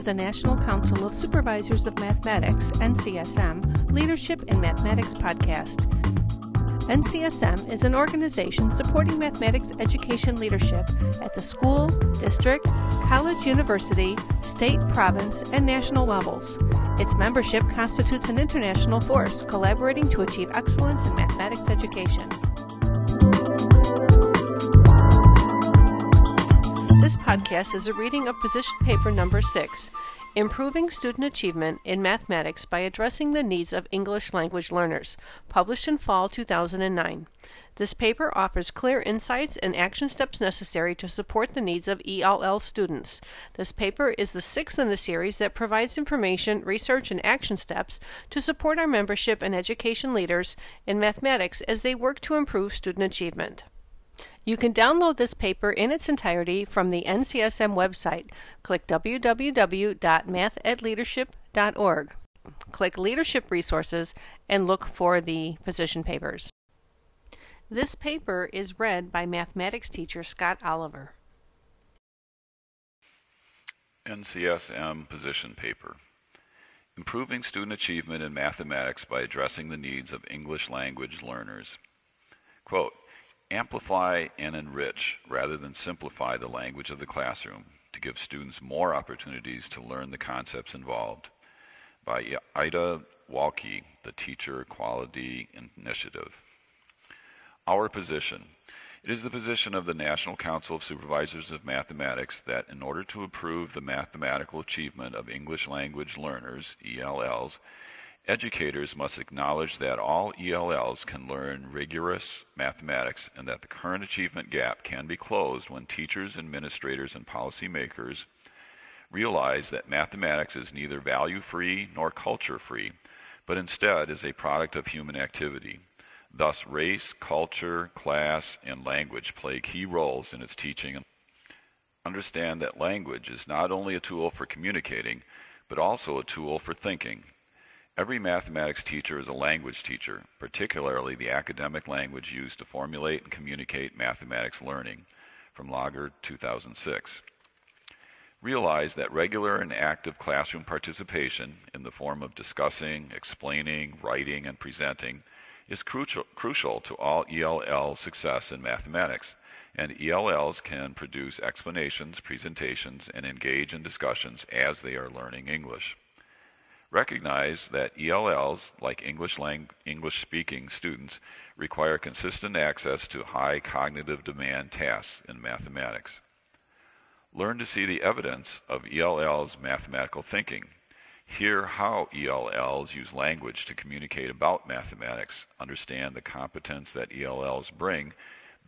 to the National Council of Supervisors of Mathematics, NCSM, Leadership in Mathematics podcast. NCSM is an organization supporting mathematics education leadership at the school, district, college, university, state, province, and national levels. Its membership constitutes an international force collaborating to achieve excellence in mathematics education. This podcast is a reading of position paper number 6, Improving Student Achievement in Mathematics by Addressing the Needs of English Language Learners, published in fall 2009. This paper offers clear insights and action steps necessary to support the needs of ELL students. This paper is the 6th in the series that provides information, research, and action steps to support our membership and education leaders in mathematics as they work to improve student achievement. You can download this paper in its entirety from the NCSM website. Click www.mathatleadership.org. Click Leadership Resources and look for the position papers. This paper is read by mathematics teacher Scott Oliver. NCSM position paper. Improving Student Achievement in Mathematics by Addressing the Needs of English Language Learners. Quote, amplify and enrich rather than simplify the language of the classroom to give students more opportunities to learn the concepts involved. By Ida Walkey, the Teacher Quality Initiative. Our position. It is the position of the National Council of Supervisors of Mathematics that in order to improve the mathematical achievement of English language learners, ELLs, educators must acknowledge that all ELLs can learn rigorous mathematics and that the current achievement gap can be closed when teachers, administrators, and policymakers realize that mathematics is neither value-free nor culture-free, but instead is a product of human activity. Thus, race, culture, class, and language play key roles in its teaching. Understand that language is not only a tool for communicating, but also a tool for thinking. Every mathematics teacher is a language teacher, particularly the academic language used to formulate and communicate mathematics learning, from Lager, 2006. Realize that regular and active classroom participation in the form of discussing, explaining, writing, and presenting is crucial to all ELL success in mathematics, and ELLs can produce explanations, presentations, and engage in discussions as they are learning English. Recognize that ELLs, like English-speaking students, require consistent access to high cognitive demand tasks in mathematics. Learn to see the evidence of ELLs' mathematical thinking. Hear how ELLs use language to communicate about mathematics, understand the competence that ELLs bring,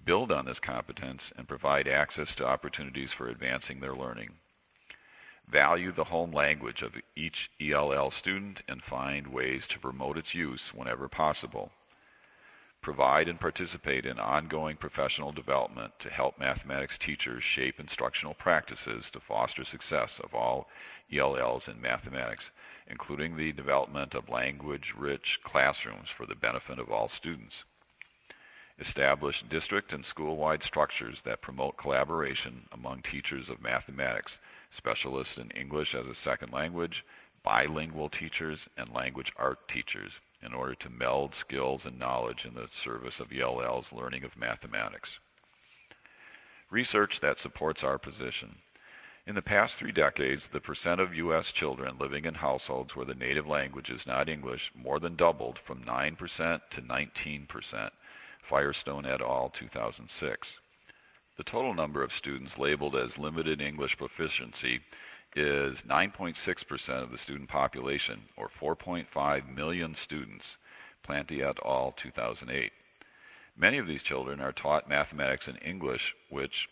build on this competence, and provide access to opportunities for advancing their learning. Value the home language of each ELL student and find ways to promote its use whenever possible. Provide and participate in ongoing professional development to help mathematics teachers shape instructional practices to foster success of all ELLs in mathematics, including the development of language-rich classrooms for the benefit of all students. Establish district and school-wide structures that promote collaboration among teachers of mathematics, specialists in English as a second language, bilingual teachers, and language art teachers in order to meld skills and knowledge in the service of ELL's learning of mathematics. Research that supports our position. In the past 3 decades, the percent of U.S. children living in households where the native language is not English more than doubled from 9% to 19%, Firestone et al., 2006. The total number of students labeled as limited English proficiency is 9.6% of the student population, or 4.5 million students, Planty et al., 2008. Many of these children are taught mathematics in English, which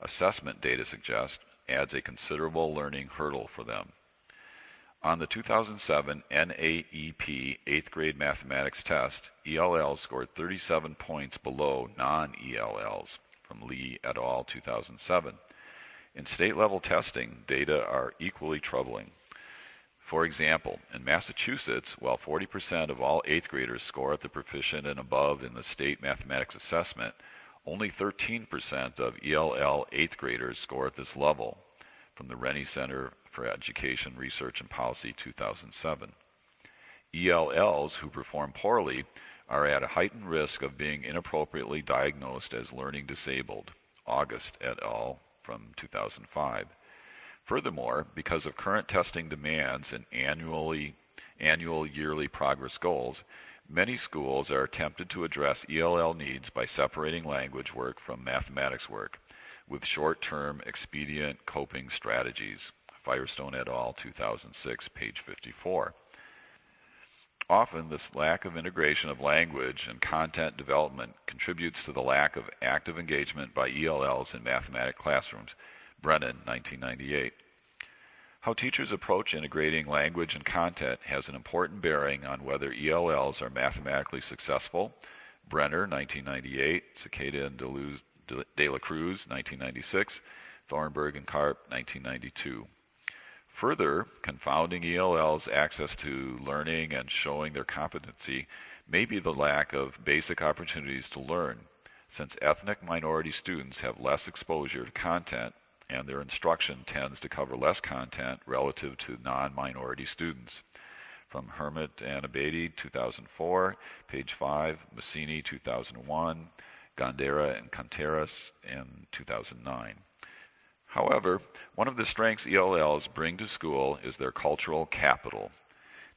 assessment data suggests adds a considerable learning hurdle for them. On the 2007 NAEP 8th grade mathematics test, ELLs scored 37 points below non-ELLs. From Lee et al., 2007. In state-level testing, data are equally troubling. For example, in Massachusetts, while 40% of all 8th graders score at the proficient and above in the state mathematics assessment, only 13% of ELL 8th graders score at this level, from the Rennie Center for Education Research and Policy, 2007. ELLs who perform poorly are at a heightened risk of being inappropriately diagnosed as learning disabled, August et al. From 2005. Furthermore, because of current testing demands and annual yearly progress goals, many schools are attempted to address ELL needs by separating language work from mathematics work with short-term expedient coping strategies. Firestone et al., 2006, page 54. Often, this lack of integration of language and content development contributes to the lack of active engagement by ELLs in mathematics classrooms. Brennan, 1998. How teachers approach integrating language and content has an important bearing on whether ELLs are mathematically successful. Brenner, 1998, Cicada and De La Cruz, 1996, Thornburg and Karp, 1992. Further, confounding ELLs' access to learning and showing their competency may be the lack of basic opportunities to learn, since ethnic minority students have less exposure to content and their instruction tends to cover less content relative to non-minority students. From Hermit and Abedi, 2004, page 5, Massini, 2001, Gondera and Contreras in 2009. However, one of the strengths ELLs bring to school is their cultural capital.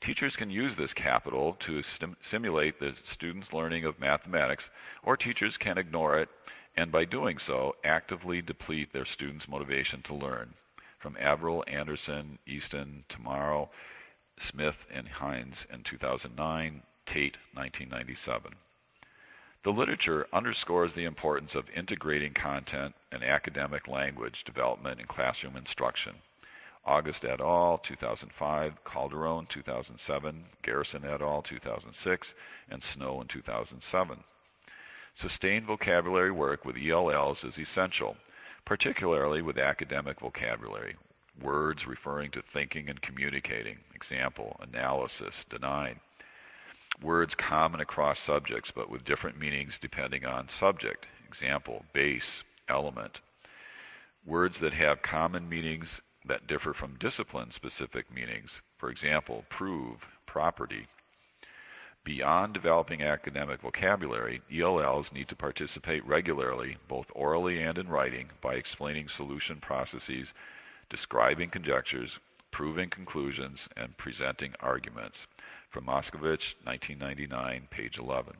Teachers can use this capital to simulate the students' learning of mathematics, or teachers can ignore it and by doing so, actively deplete their students' motivation to learn. From Averill, Anderson, Easton, Tamaro, Smith, and Hines in 2009, Tate, 1997. The literature underscores the importance of integrating content and academic language development in classroom instruction. August et al., 2005, Calderon, 2007, Garrison et al., 2006, and Snow in 2007. Sustained vocabulary work with ELLs is essential, particularly with academic vocabulary, words referring to thinking and communicating, example, analysis, denying, words common across subjects but with different meanings depending on subject, example, base, element, words that have common meanings that differ from discipline-specific meanings, for example, prove, property. Beyond developing academic vocabulary, ELLs need to participate regularly, both orally and in writing, by explaining solution processes, describing conjectures, proving conclusions, and presenting arguments. From Moscovich, 1999, page 11.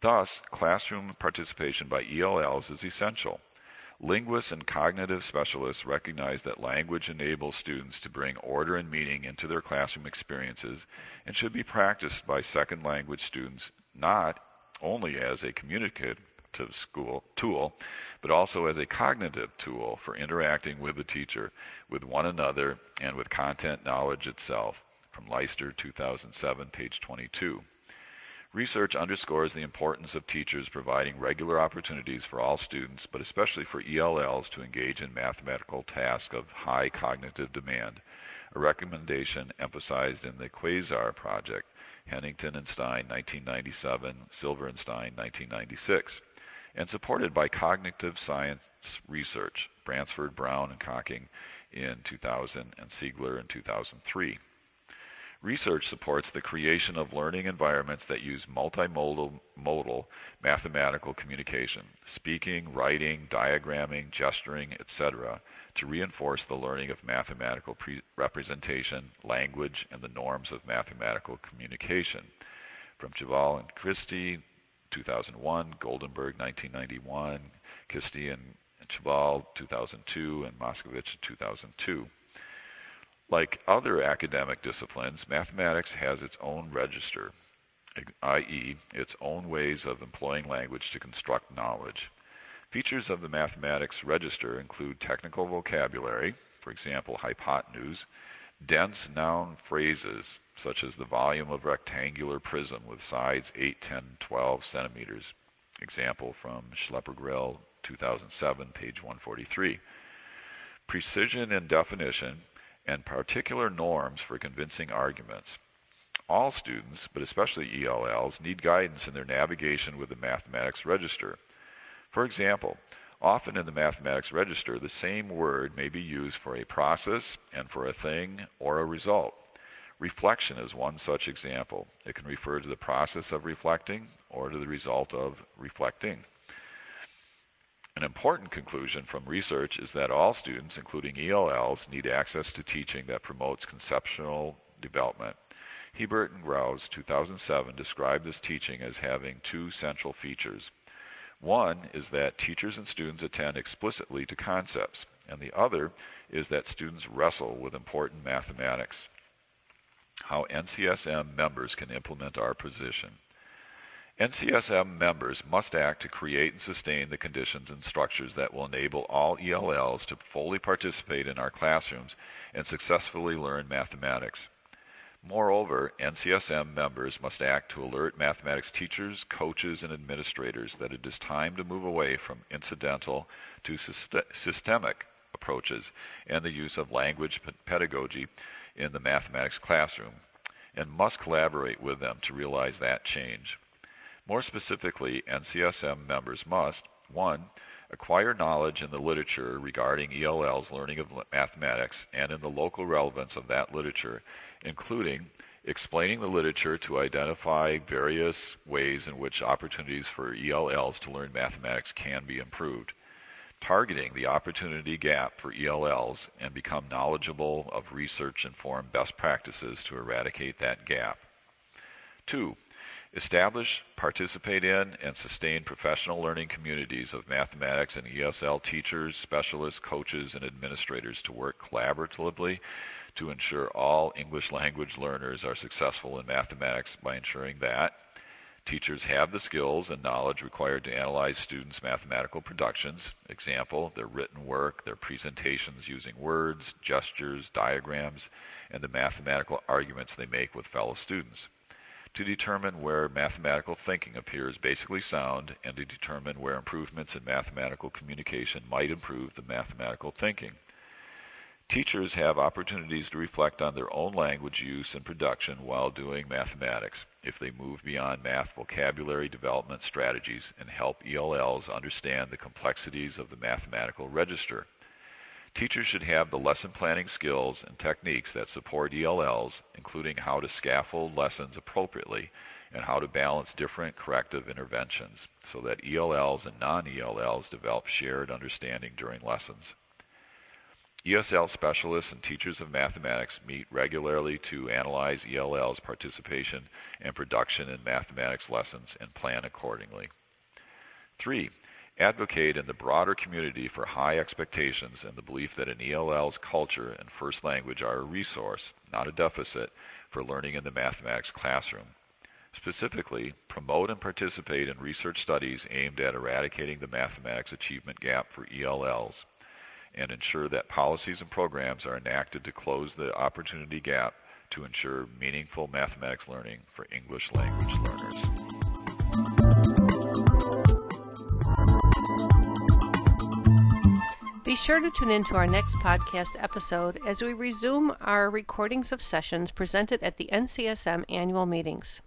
Thus, classroom participation by ELLs is essential. Linguists and cognitive specialists recognize that language enables students to bring order and meaning into their classroom experiences and should be practiced by second language students not only as a communicative tool, but also as a cognitive tool for interacting with the teacher, with one another, and with content knowledge itself. From Leister, 2007, page 22. Research underscores the importance of teachers providing regular opportunities for all students, but especially for ELLs to engage in mathematical tasks of high cognitive demand, a recommendation emphasized in the Quasar Project, Hennington and Stein, 1997, Silver and Stein, 1996, and supported by cognitive science research, Bransford, Brown, and Cocking in 2000, and Siegler in 2003. Research supports the creation of learning environments that use multimodal mathematical communication, speaking, writing, diagramming, gesturing, etc., to reinforce the learning of mathematical representation, language, and the norms of mathematical communication. From Cheval and Christie, 2001, Goldenberg, 1991, Christie and Cheval, 2002, and Moscovich, 2002. Like other academic disciplines, mathematics has its own register, i.e., its own ways of employing language to construct knowledge. Features of the mathematics register include technical vocabulary, for example, hypotenuse, dense noun phrases, such as the volume of rectangular prism with sides 8, 10, 12 centimeters, example from Schleppergrill, 2007, page 143. Precision in definition, and particular norms for convincing arguments. All students, but especially ELLs, need guidance in their navigation with the mathematics register. For example, Often in the mathematics register, the same word may be used for a process and for a thing or a result. Reflection is one such example. It can refer to the process of reflecting or to the result of reflecting. An important conclusion from research is that all students, including ELLs, need access to teaching that promotes conceptual development. Hebert and Grouse, 2007, described this teaching as having two central features. One is that teachers and students attend explicitly to concepts, and the other is that students wrestle with important mathematics. How NCSM members can implement our position. NCSM members must act to create and sustain the conditions and structures that will enable all ELLs to fully participate in our classrooms and successfully learn mathematics. Moreover, NCSM members must act to alert mathematics teachers, coaches, and administrators that it is time to move away from incidental to systemic approaches and the use of language pedagogy in the mathematics classroom, and must collaborate with them to realize that change. More specifically, NCSM members must, 1. Acquire knowledge in the literature regarding ELL's learning of mathematics and in the local relevance of that literature, including explaining the literature to identify various ways in which opportunities for ELLs to learn mathematics can be improved, targeting the opportunity gap for ELLs and become knowledgeable of research-informed best practices to eradicate that gap. 2. Establish, participate in, and sustain professional learning communities of mathematics and ESL teachers, specialists, coaches, and administrators to work collaboratively to ensure all English language learners are successful in mathematics by ensuring that teachers have the skills and knowledge required to analyze students' mathematical productions, example, their written work, their presentations using words, gestures, diagrams, and the mathematical arguments they make with fellow students, to determine where mathematical thinking appears basically sound and to determine where improvements in mathematical communication might improve the mathematical thinking. Teachers have opportunities to reflect on their own language use and production while doing mathematics if they move beyond math vocabulary development strategies and help ELLs understand the complexities of the mathematical register. Teachers should have the lesson planning skills and techniques that support ELLs, including how to scaffold lessons appropriately and how to balance different corrective interventions so that ELLs and non-ELLs develop shared understanding during lessons. ESL specialists and teachers of mathematics meet regularly to analyze ELL's participation and production in mathematics lessons and plan accordingly. 3. Advocate in the broader community for high expectations and the belief that an ELL's culture and first language are a resource, not a deficit, for learning in the mathematics classroom. Specifically, promote and participate in research studies aimed at eradicating the mathematics achievement gap for ELLs, and ensure that policies and programs are enacted to close the opportunity gap to ensure meaningful mathematics learning for English language learners. Be sure to tune in to our next podcast episode as we resume our recordings of sessions presented at the NCSM annual meetings.